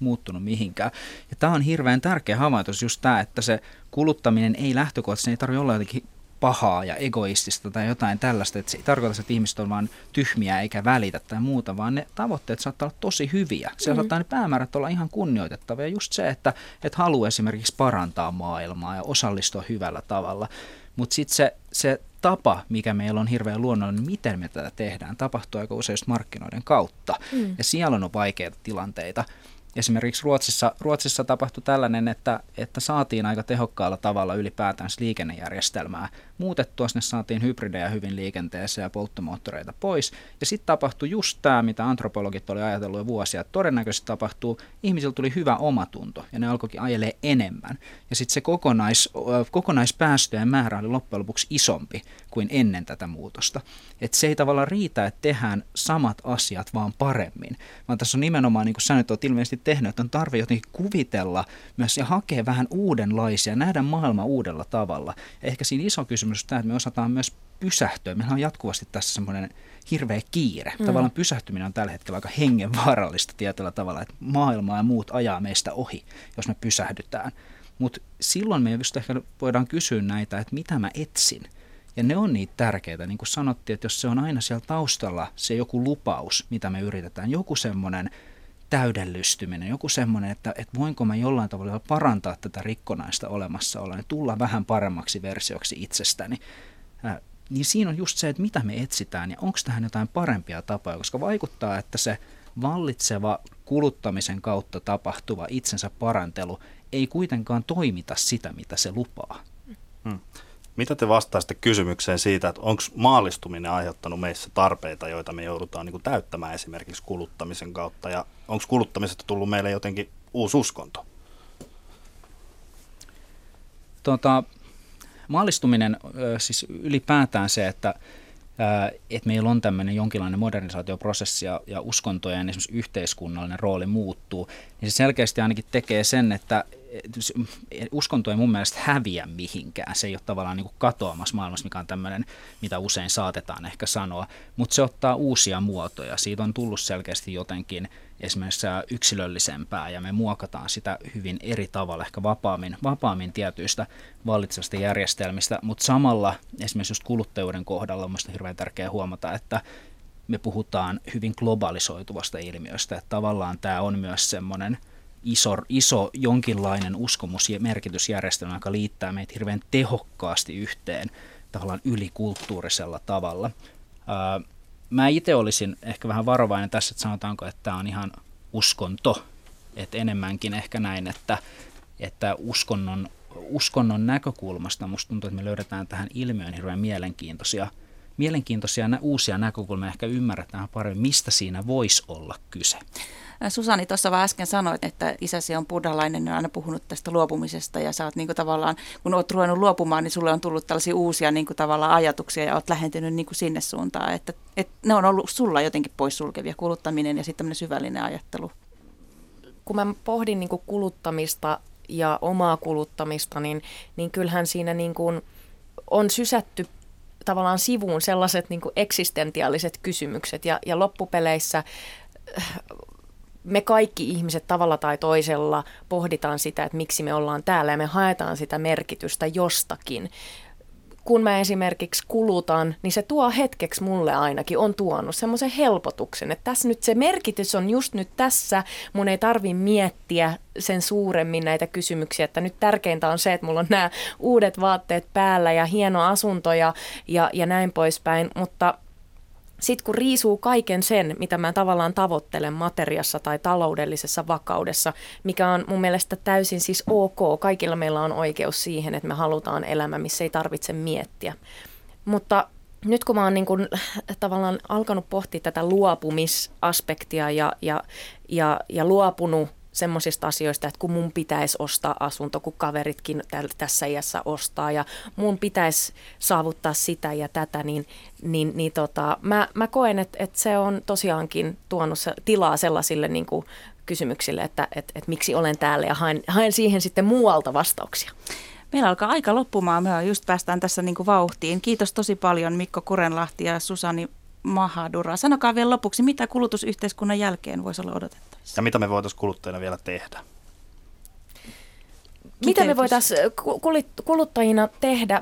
muuttunut mihinkään. Ja tämä on hirveän tärkeä havaitus just tämä, että se kuluttaminen ei lähtökohtaisesti, ei tarvitse olla jotenkin pahaa ja egoistista tai jotain tällaista, että se ei tarkoita, että ihmiset on vaan tyhmiä eikä välitä tai muuta, vaan ne tavoitteet saattaa olla tosi hyviä. Siellä saattaa ne päämäärät olla ihan kunnioitettavia. Just se, että haluaa esimerkiksi parantaa maailmaa ja osallistua hyvällä tavalla, mutta sitten se tapa, mikä meillä on hirveän luonnollinen, miten me tätä tehdään, tapahtuu aika usein just markkinoiden kautta ja siellä on vaikeita tilanteita. Esimerkiksi Ruotsissa tapahtui tällainen, että saatiin aika tehokkaalla tavalla ylipäätään liikennejärjestelmää muutettua. Sinne saatiin hybridejä hyvin liikenteessä ja polttomoottoreita pois. Ja sitten tapahtui just tämä, mitä antropologit oli ajatellut jo vuosia, että todennäköisesti tapahtuu. Ihmisillä tuli hyvä omatunto ja ne alkoikin ajelee enemmän. Ja sitten se kokonaispäästöjen määrä oli loppujen lopuksi isompi kuin ennen tätä muutosta. Että se ei tavallaan riitä, että tehdään samat asiat vaan paremmin. Vaan tässä on nimenomaan, niin kuin sä nyt olet ilmeisesti tehnyt, että on tarve jotenkin kuvitella myös ja hakea vähän uudenlaisia, nähdä maailma uudella tavalla. Ja ehkä siinä iso kysymys on tämä, että me osataan myös pysähtyä. Meillä on jatkuvasti tässä semmoinen hirveä kiire. Tavallaan pysähtyminen on tällä hetkellä aika hengenvaarallista tietyllä tavalla, että maailma ja muut ajaa meistä ohi, jos me pysähdytään. Mutta silloin me just ehkä voidaan kysyä näitä, että mitä mä etsin. Ja ne on niitä tärkeitä, niin kuin sanottiin, että jos se on aina siellä taustalla se joku lupaus, mitä me yritetään, joku semmoinen täydellistyminen, joku semmoinen, että voinko mä jollain tavalla parantaa tätä rikkonaista olemassaoloa, niin tulla vähän paremmaksi versioksi itsestäni. Niin siinä on just se, että mitä me etsitään ja onko tähän jotain parempia tapoja, koska vaikuttaa, että se vallitseva kuluttamisen kautta tapahtuva itsensä parantelu ei kuitenkaan toimita sitä, mitä se lupaa. Mitä te vastaisitte kysymykseen siitä, että onko maallistuminen aiheuttanut meissä tarpeita, joita me joudutaan niin kuin täyttämään esimerkiksi kuluttamisen kautta, ja onko kuluttamisesta tullut meille jotenkin uusi uskonto? Maallistuminen, siis ylipäätään se, että meillä on tämmöinen jonkinlainen modernisaatioprosessi ja uskontojen esimerkiksi yhteiskunnallinen rooli muuttuu, niin se selkeästi ainakin tekee sen, että uskonto ei mun mielestä häviä mihinkään. Se ei ole tavallaan niin kuin katoamassa maailmassa, mikä on tämmöinen, mitä usein saatetaan ehkä sanoa, mutta se ottaa uusia muotoja. Siitä on tullut selkeästi jotenkin esimerkiksi yksilöllisempää ja me muokataan sitä hyvin eri tavalla, ehkä vapaammin tietyistä vallitsevista järjestelmistä, mutta samalla esimerkiksi just kuluttajuuden kohdalla on minusta hirveän tärkeää huomata, että me puhutaan hyvin globalisoituvasta ilmiöstä, että tavallaan tämä on myös semmoinen iso jonkinlainen uskomus- ja merkitysjärjestelmä, joka liittää meitä hirveän tehokkaasti yhteen tavallaan ylikulttuurisella tavalla. Mä itse olisin ehkä vähän varovainen tässä, että sanotaanko, että tämä on ihan uskonto. Että enemmänkin ehkä näin, että uskonnon näkökulmasta musta tuntuu, että me löydetään tähän ilmiöön hirveän mielenkiintoisia uusia näkökulmia, ehkä ymmärretään paremmin, mistä siinä voisi olla kyse. Susani, tuossa vaan äsken sanoit, että isäsi on buddhalainen, on aina puhunut tästä luopumisesta ja sä oot niin kuin tavallaan, kun oot ruvennut luopumaan, niin sulle on tullut tällaisia uusia niin kuin tavallaan ajatuksia ja oot lähentynyt niin kuin sinne suuntaan, että ne on ollut sulla jotenkin poissulkevia, kuluttaminen ja sitten tämmöinen syvällinen ajattelu. Kun mä pohdin niin kuin kuluttamista ja omaa kuluttamista, niin kyllähän siinä niin kuin on sysätty tavallaan sivuun sellaiset niin kuin eksistentiaaliset kysymykset ja loppupeleissä me kaikki ihmiset tavalla tai toisella pohditaan sitä, että miksi me ollaan täällä ja me haetaan sitä merkitystä jostakin. Kun mä esimerkiksi kulutan, niin se tuo hetkeksi mulle ainakin, on tuonut semmoisen helpotuksen, että tässä nyt se merkitys on just nyt tässä, mun ei tarvi miettiä sen suuremmin näitä kysymyksiä, että nyt tärkeintä on se, että mulla on nämä uudet vaatteet päällä ja hieno asunto ja näin poispäin, mutta sitten kun riisuu kaiken sen, mitä mä tavallaan tavoittelen materiassa tai taloudellisessa vakaudessa, mikä on mun mielestä täysin siis ok. Kaikilla meillä on oikeus siihen, että me halutaan elämä, missä ei tarvitse miettiä. Mutta nyt kun mä oon niin kun tavallaan alkanut pohtia tätä luopumisaspektia ja luopunut semmoisista asioista, että kun mun pitäisi ostaa asunto, kun kaveritkin tässä iässä ostaa ja mun pitäisi saavuttaa sitä ja tätä, niin mä koen, että se on tosiaankin tuonut tilaa sellaisille niin kuin kysymyksille, että miksi olen täällä ja haen siihen sitten muualta vastauksia. Meillä alkaa aika loppumaan, me just päästään tässä niin kuin vauhtiin. Kiitos tosi paljon Mikko Kurenlahti ja Susani Mahadura. Sanokaa vielä lopuksi, mitä kulutusyhteiskunnan jälkeen voisi olla odotettavissa? Ja mitä me voitaisiin kuluttajina vielä tehdä? Mitä me voitaisiin kuluttajina tehdä?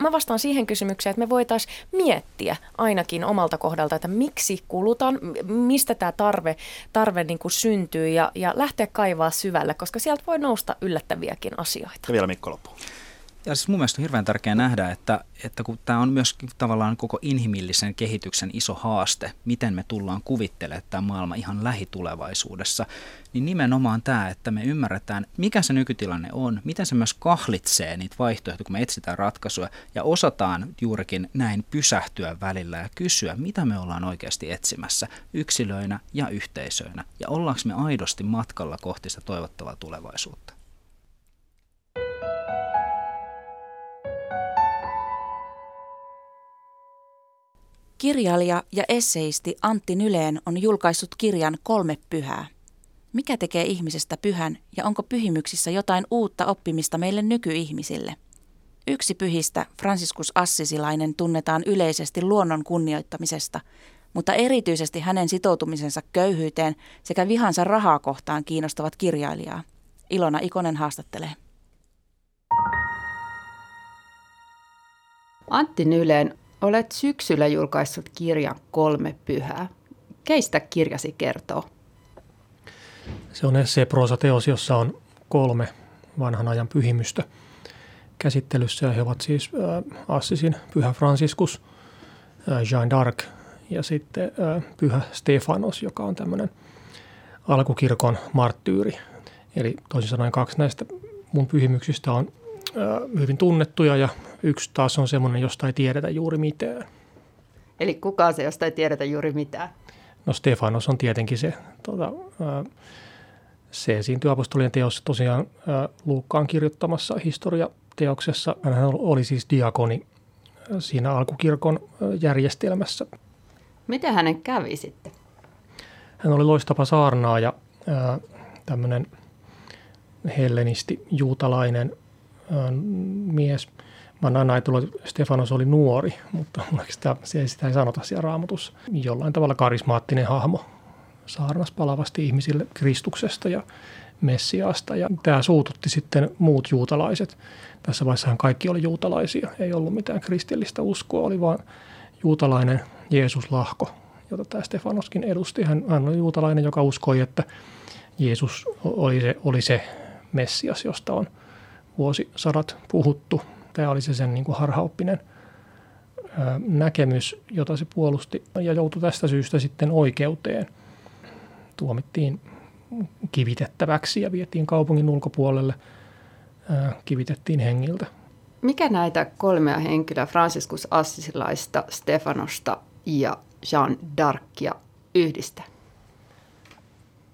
Mä vastaan siihen kysymykseen, että me voitaisiin miettiä ainakin omalta kohdalta, että miksi kulutan, mistä tämä tarve niin kuin syntyy ja lähteä kaivaa syvälle, koska sieltä voi nousta yllättäviäkin asioita. Ja vielä Mikko loppuun. Ja siis mun mielestä on hirveän tärkeää nähdä, että kun tämä on myös tavallaan koko inhimillisen kehityksen iso haaste, miten me tullaan kuvittelemaan tämä maailma ihan lähitulevaisuudessa, niin nimenomaan tämä, että me ymmärretään, mikä se nykytilanne on, miten se myös kahlitsee niitä vaihtoehtoja, kun me etsitään ratkaisuja ja osataan juurikin näin pysähtyä välillä ja kysyä, mitä me ollaan oikeasti etsimässä yksilöinä ja yhteisöinä ja ollaanko me aidosti matkalla kohti sitä toivottavaa tulevaisuutta. Kirjailija ja esseisti Antti Nylén on julkaissut kirjan 3 pyhää. Mikä tekee ihmisestä pyhän ja onko pyhimyksissä jotain uutta oppimista meille nykyihmisille? Yksi pyhistä, Franciscus Assisilainen, tunnetaan yleisesti luonnon kunnioittamisesta, mutta erityisesti hänen sitoutumisensa köyhyyteen sekä vihansa rahaa kohtaan kiinnostavat kirjailijaa. Ilona Ikonen haastattelee. Antti Nylén, olet syksyllä julkaissut kirjan Kolme pyhää. Keistä kirjasi kertoo? Se on esseeproosateos, jossa on kolme vanhan ajan pyhimystä käsittelyssä. He ovat siis Assisin pyhä Franciscus, Jeanne d'Arc ja sitten pyhä Stefanos, joka on tämmöinen alkukirkon marttyyri. Eli toisin sanoen kaksi näistä mun pyhimyksistä on hyvin tunnettuja ja yksi taas on semmoinen, josta ei tiedetä juuri mitään. Eli kuka on se, josta ei tiedetä juuri mitään? No Stefanos on tietenkin se. Se esiintyy apostolien teossa tosiaan Luukkaan kirjoittamassa historiateoksessa. Hän oli siis diakoni siinä alkukirkon järjestelmässä. Miten hänen kävi sitten? Hän oli loistava saarnaaja, tämmöinen hellenisti, juutalainen mies. Mä oon aina ajatellut, että Stefanos oli nuori, mutta sitä ei sanota siellä Raamatussa. Jollain tavalla karismaattinen hahmo saarnas palavasti ihmisille Kristuksesta ja Messiasta. Ja tämä suututti sitten muut juutalaiset. Tässä vaiheessahan kaikki oli juutalaisia. Ei ollut mitään kristillistä uskoa, oli vaan juutalainen Jeesus-lahko, jota tämä Stefanoskin edusti. Hän oli juutalainen, joka uskoi, että Jeesus oli se Messias, josta on vuosisadat puhuttu. Tämä oli se sen niin kuin harhaoppinen näkemys, jota se puolusti ja joutui tästä syystä sitten oikeuteen. Tuomittiin kivitettäväksi ja vietiin kaupungin ulkopuolelle, kivitettiin hengiltä. Mikä näitä kolmea henkilöä, Franciscus Assisilaista, Stefanosta ja Jeanne d'Arcia, yhdistää?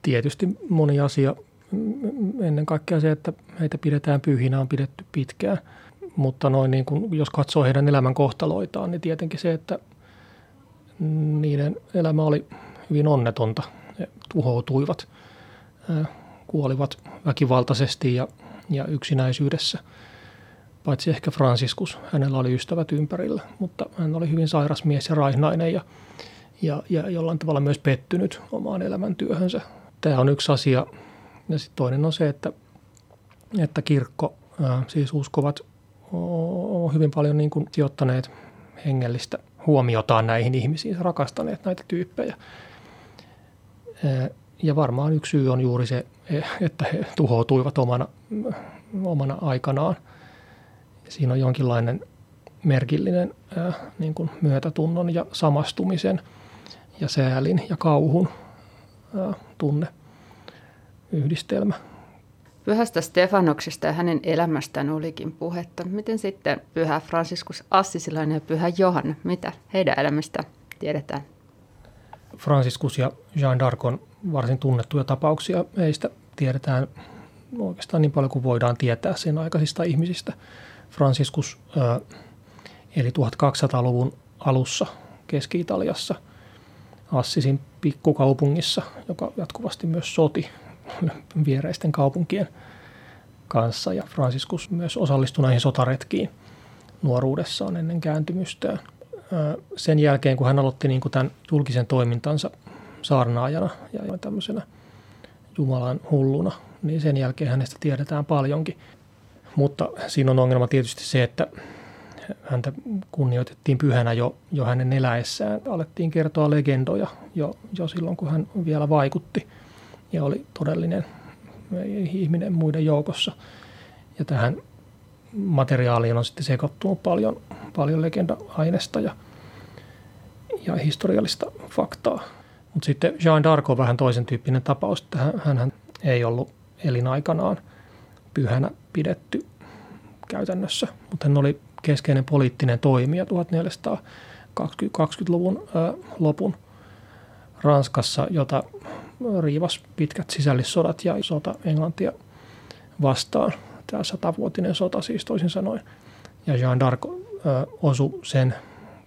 Tietysti moni asia. Ennen kaikkea se, että heitä pidetään pyhinä, on pidetty pitkään. Mutta noin niin kuin, jos katsoo heidän elämän kohtaloitaan, niin tietenkin se, että niiden elämä oli hyvin onnetonta. He tuhoutuivat, kuolivat väkivaltaisesti ja yksinäisyydessä. Paitsi ehkä Franciscus, hänellä oli ystävät ympärillä, mutta hän oli hyvin sairas mies ja raihnainen ja jollain tavalla myös pettynyt omaan elämäntyöhönsä. Tämä on yksi asia. Ja sitten toinen on se, että kirkko, siis uskovat, on hyvin paljon niin kuin sijoittaneet hengellistä huomiotaan näihin ihmisiin, rakastaneet näitä tyyppejä. Ja varmaan yksi syy on juuri se, että he tuhoutuivat omana aikanaan. Siinä on jonkinlainen merkillinen niin kuin myötätunnon ja samastumisen ja säälin ja kauhun tunne. Yhdistelmä. Pyhästä Stefanoksesta ja hänen elämästään olikin puhetta. Miten sitten pyhä Franciscus Assisilainen ja pyhä Johanna, mitä heidän elämästään tiedetään? Franciscus ja Jeanne d'Arc on varsin tunnettuja tapauksia. Heistä tiedetään oikeastaan niin paljon kuin voidaan tietää sen aikaisista ihmisistä. Franciscus eli 1200-luvun alussa Keski-Italiassa, Assisin pikkukaupungissa, joka jatkuvasti myös soti viereisten kaupunkien kanssa, ja Franciscus myös osallistui näihin sotaretkiin nuoruudessaan ennen kääntymystään. Sen jälkeen, kun hän aloitti niin kuin tämän julkisen toimintansa saarnaajana ja tämmöisenä Jumalan hulluna, niin sen jälkeen hänestä tiedetään paljonkin. Mutta siinä on ongelma tietysti se, että häntä kunnioitettiin pyhänä jo hänen eläessään. Alettiin kertoa legendoja jo silloin, kun hän vielä vaikutti ja oli todellinen ihminen muiden joukossa. Ja tähän materiaaliin on sitten sekoittunut paljon legenda-aineista ja historiallista faktaa. Mutta sitten Jeanne d'Arc on vähän toisen tyyppinen tapaus, että hän ei ollut elinaikanaan pyhänä pidetty käytännössä, mutta hän oli keskeinen poliittinen toimija 1420-luvun lopun Ranskassa, jota riivasi pitkät sisällissodat ja sota Englantia vastaan. Tämä 100-vuotinen sota siis toisin sanoen. Ja Jeanne d'Arc osui sen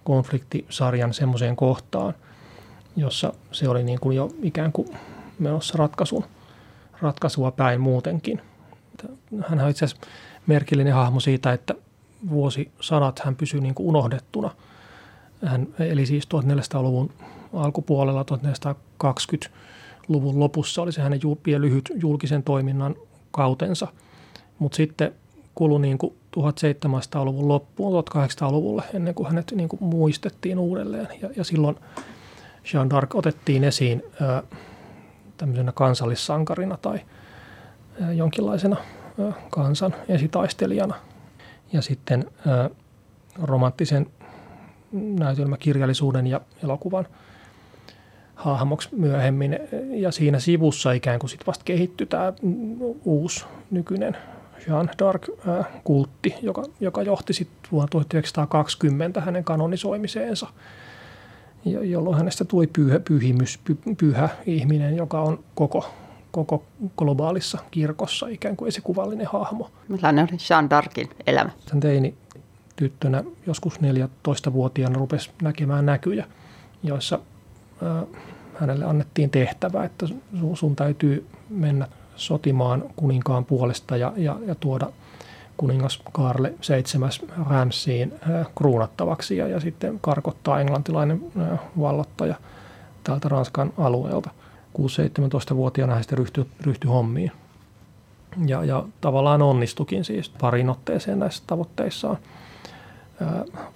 konfliktisarjan semmoiseen kohtaan, jossa se oli niin kuin jo ikään kuin menossa ratkaisun ratkaisua päin muutenkin. Hän on itse asiassa merkillinen hahmo siitä, että vuosisadat hän pysyi niin kuin unohdettuna. Hän eli siis 1400-luvun alkupuolella, 1420-luvun lopussa oli se hänen lyhyt julkisen toiminnan kautensa. Mutta sitten kului niin kuin 1700-luvun loppuun 1800-luvulle ennen kuin hänet niin kuin muistettiin uudelleen. Ja silloin Jeanne d'Arc otettiin esiin tämmöisenä kansallissankarina tai jonkinlaisena kansan esitaistelijana. Ja sitten romanttisen näytelmäkirjallisuuden ja elokuvan hahmoksi myöhemmin. Ja siinä sivussa ikään kuin sit vasta kehittyi tämä uusi nykyinen Jeanne d'Arc-kultti, joka johti sitten vuonna 1920 hänen kanonisoimiseensa, jolloin hänestä tuli pyhä ihminen, joka on koko globaalissa kirkossa ikään kuin esikuvallinen hahmo. Millainen oli Jeanne d'Arcin elämä? Hän teini tyttönä joskus 14-vuotiaana rupesi näkemään näkyjä, joissa hänelle annettiin tehtävä, että sun täytyy mennä sotimaan kuninkaan puolesta ja tuoda kuningas Kaarle VII Ramsiin kruunattavaksi ja sitten karkottaa englantilainen vallottaja täältä Ranskan alueelta. 6-17-vuotiaana hän sitten ryhtyi hommiin ja tavallaan onnistukin siis pariin otteeseen näissä tavoitteissaan.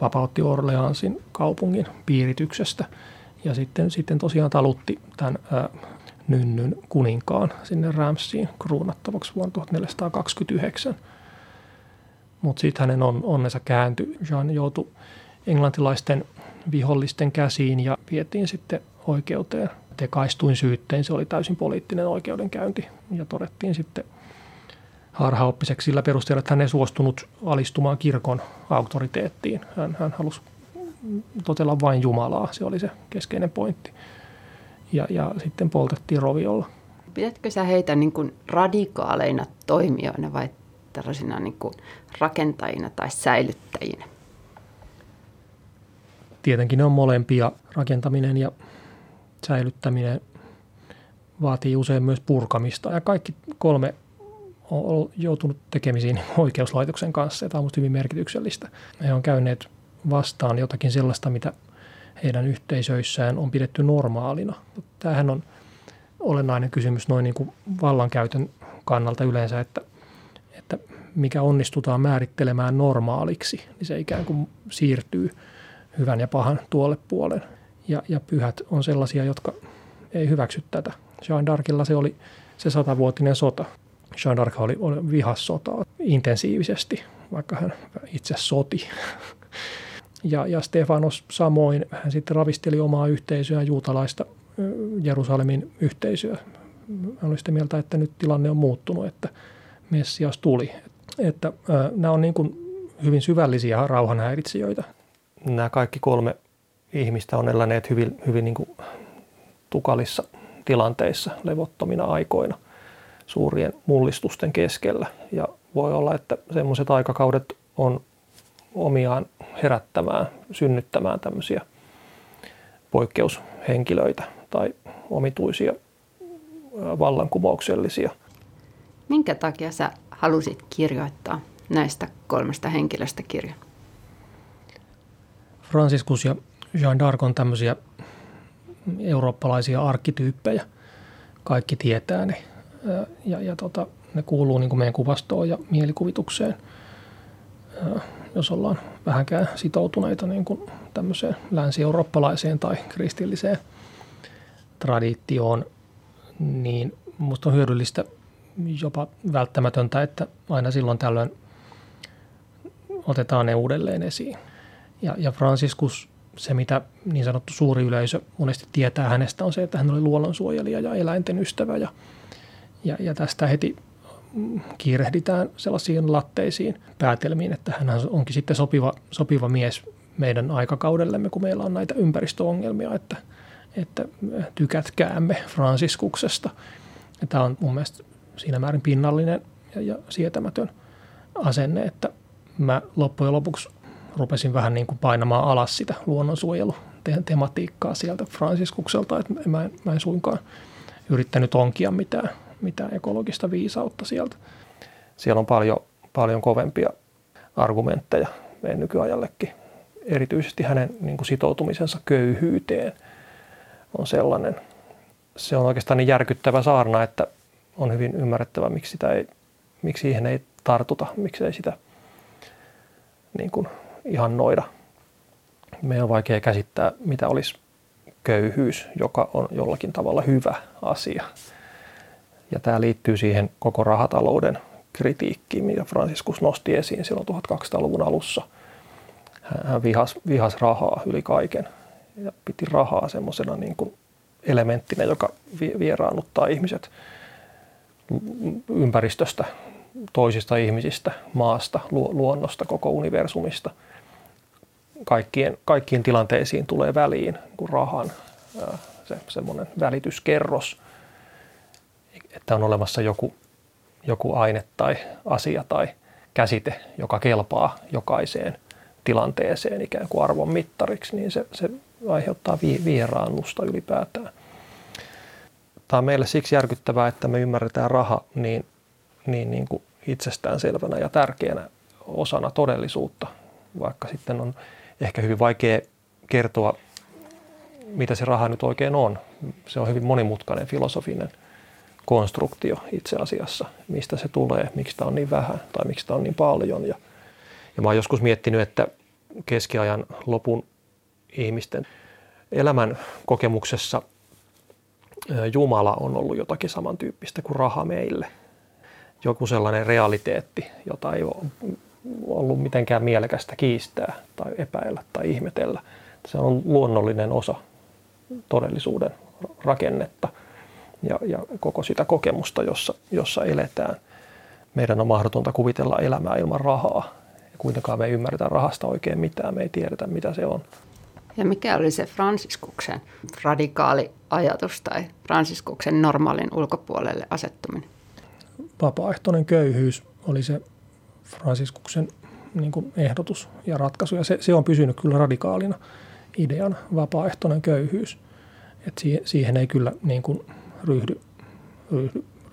Vapautti Orléansin kaupungin piirityksestä ja sitten tosiaan talutti tämän nynnyn kuninkaan sinne Ramsiin kruunattavaksi vuonna 1429. Mutta sitten hänen onnensa kääntyi. Jeanne joutui englantilaisten vihollisten käsiin ja vietiin sitten oikeuteen. Tekaistuin syyttein, se oli täysin poliittinen oikeudenkäynti ja todettiin sitten harhaoppiseksi sillä perusteella, että hän ei suostunut alistumaan kirkon auktoriteettiin. Hän halusi totella vain Jumalaa, se oli se keskeinen pointti. Ja sitten poltettiin roviolla. Pidätkö sä heitä niin kuin radikaaleina toimijoina vai tällaisina niin kuin rakentajina tai säilyttäjinä? Tietenkin ne on molempia. Rakentaminen ja säilyttäminen vaatii usein myös purkamista. Ja kaikki kolme on joutunut tekemisiin oikeuslaitoksen kanssa, ja tämä on minusta hyvin merkityksellistä. He on käyneet vastaan jotakin sellaista, mitä heidän yhteisöissään on pidetty normaalina. Tämähän on olennainen kysymys noin niin kuin vallankäytön kannalta yleensä, että mikä onnistutaan määrittelemään normaaliksi, niin se ikään kuin siirtyy hyvän ja pahan tuolle puolen. Ja pyhät on sellaisia, jotka ei hyväksy tätä. Jeanne d'Arcilla se oli se 100-vuotinen sota. Jeanne d'Arc oli vihassotaa intensiivisesti, vaikka hän itse soti. Ja Stefanos samoin, hän sitten ravisteli omaa yhteisöä, juutalaista Jerusalemin yhteisöä. Hän oli sitä mieltä, että nyt tilanne on muuttunut, että Messias tuli. Että nämä on niin kuin hyvin syvällisiä rauhanhäiritsijöitä. Nämä kaikki kolme ihmistä on eläneet hyvin niin kuin tukalissa tilanteissa, levottomina aikoina, suurien mullistusten keskellä. Ja voi olla, että semmoiset aikakaudet on omiaan herättämään, synnyttämään tämmöisiä poikkeushenkilöitä tai omituisia vallankumouksellisia. Minkä takia sä halusit kirjoittaa näistä kolmesta henkilöstä kirjan? Franciscus ja Jeanne d'Arc on tämmöisiä eurooppalaisia arkkityyppejä. Kaikki tietää ne. Ja ne kuuluu niin kuin meidän kuvastoon ja mielikuvitukseen, jos ollaan vähänkään sitoutuneita niin kuin tämmöiseen länsi-eurooppalaiseen tai kristilliseen traditioon, niin musta on hyödyllistä, jopa välttämätöntä, että aina silloin tällöin otetaan ne uudelleen esiin. Ja Franciscus, se mitä niin sanottu suuri yleisö monesti tietää hänestä, on se, että hän oli luonnonsuojelija ja eläinten ystävä ja tästä heti kiirehditään sellaisiin latteisiin päätelmiin, että hän onkin sitten sopiva mies meidän aikakaudellemme, kun meillä on näitä ympäristöongelmia, että tykätkäämme Franciscuksesta. Ja tämä on mun mielestä siinä määrin pinnallinen ja sietämätön asenne, että mä loppujen lopuksi rupesin vähän niin kuin painamaan alas sitä luonnonsuojelutematiikkaa sieltä Franciscukselta, että mä en suinkaan yrittänyt onkia mitään mitään ekologista viisautta sieltä. Siellä on paljon kovempia argumentteja meidän nykyajallekin. Erityisesti hänen niin kuin sitoutumisensa köyhyyteen on sellainen. Se on oikeastaan niin järkyttävä saarna, että on hyvin ymmärrettävä, miksi siihen ei tartuta, miksi ei sitä niin kuin ihannoida. Meidän on vaikea käsittää, mitä olisi köyhyys, joka on jollakin tavalla hyvä asia. Ja tämä liittyy siihen koko rahatalouden kritiikkiin, mitä Franciscus nosti esiin silloin 1200-luvun alussa. Hän vihasi rahaa yli kaiken ja piti rahaa semmoisena niin kuin elementtinä, joka vieraannuttaa ihmiset ympäristöstä, toisista ihmisistä, maasta, luonnosta, koko universumista. Kaikkiin tilanteisiin tulee väliin kun rahan semmoinen välityskerros, että on olemassa joku aine tai asia tai käsite, joka kelpaa jokaiseen tilanteeseen ikään kuin arvon mittariksi, niin se aiheuttaa vieraannusta ylipäätään. Tämä on meille siksi järkyttävää, että me ymmärretään raha niin kuin itsestäänselvänä ja tärkeänä osana todellisuutta, vaikka sitten on ehkä hyvin vaikea kertoa, mitä se raha nyt oikein on. Se on hyvin monimutkainen filosofinen konstruktio itse asiassa, mistä se tulee, miksi tämä on niin vähän tai miksi tämä on niin paljon. Ja mä oon joskus miettinyt, että keskiajan lopun ihmisten elämän kokemuksessa Jumala on ollut jotakin samantyyppistä kuin raha meille. Joku sellainen realiteetti, jota ei ole ollut mitenkään mielekästä kiistää tai epäillä tai ihmetellä. Se on luonnollinen osa todellisuuden rakennetta ja koko sitä kokemusta, jossa eletään. Meidän on mahdotonta kuvitella elämää ilman rahaa. Kuitenkaan me ei ymmärretä rahasta oikein mitään, me ei tiedetä mitä se on. Ja mikä oli se Franciscuksen radikaali ajatus tai Franciscuksen normaalin ulkopuolelle asettuminen? Vapaaehtoinen köyhyys oli se Franciscuksen niin kuin ehdotus ja ratkaisu. Ja se on pysynyt kyllä radikaalina ideana, vapaaehtoinen köyhyys. Et siihen ei kyllä niin kuin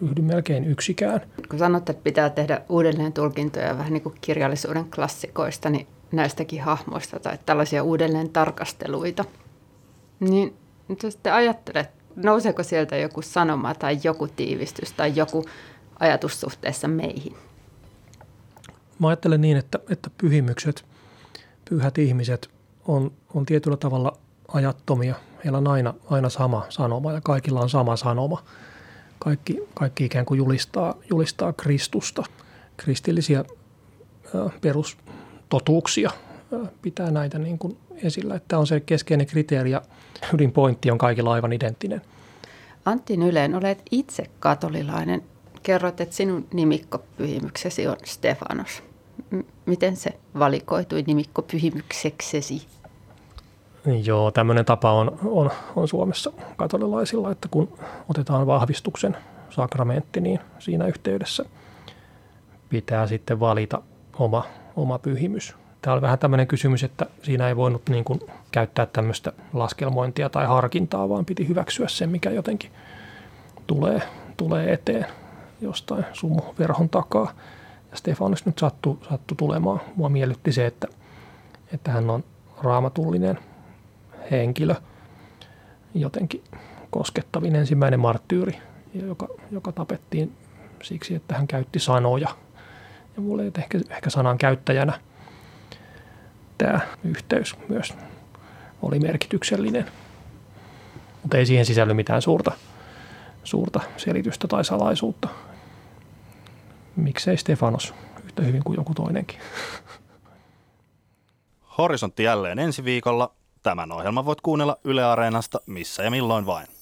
ryhdy melkein yksikään. Kun sanotte, että pitää tehdä uudelleen tulkintoja vähän niin kuin kirjallisuuden klassikoista, niin näistäkin hahmoista tai tällaisia uudelleen tarkasteluita, niin jos te ajattelet, nouseeko sieltä joku sanoma tai joku tiivistys tai joku ajatus suhteessa meihin? Mä ajattelen niin, että pyhimykset, pyhät ihmiset on tietyllä tavalla ajattomia. Heillä on aina sama sanoma ja kaikilla on sama sanoma. Kaikki ikään kuin julistaa Kristusta. Kristillisiä perustotuuksia pitää näitä niin kuin esillä. Tämä on se keskeinen kriteeri ja ydinpointti on kaikilla aivan identtinen. Antti Nylén, olet itse katolilainen. Kerrot, että sinun nimikkopyhimyksesi on Stefanos. Miten se valikoitui nimikkopyhimykseksesi? Joo, tämmöinen tapa on Suomessa katolilaisilla, että kun otetaan vahvistuksen sakramentti, niin siinä yhteydessä pitää sitten valita oma pyhimys. Tämä on vähän tämmöinen kysymys, että siinä ei voinut niin kuin käyttää tämmöistä laskelmointia tai harkintaa, vaan piti hyväksyä sen, mikä jotenkin tulee eteen jostain sumuverhon takaa. Ja Stefanos nyt sattui tulemaan. Mua miellytti se, että hän on raamatullinen henkilö, jotenkin koskettavin ensimmäinen marttyyri, joka tapettiin siksi, että hän käytti sanoja. Ja mulle ei ehkä sanan käyttäjänä tämä yhteys myös oli merkityksellinen. Mutta ei siihen sisälly mitään suurta selitystä tai salaisuutta. Miksei Stefanos yhtä hyvin kuin joku toinenkin? Horisontti jälleen ensi viikolla. Tämän ohjelman voit kuunnella Yle Areenasta missä ja milloin vain.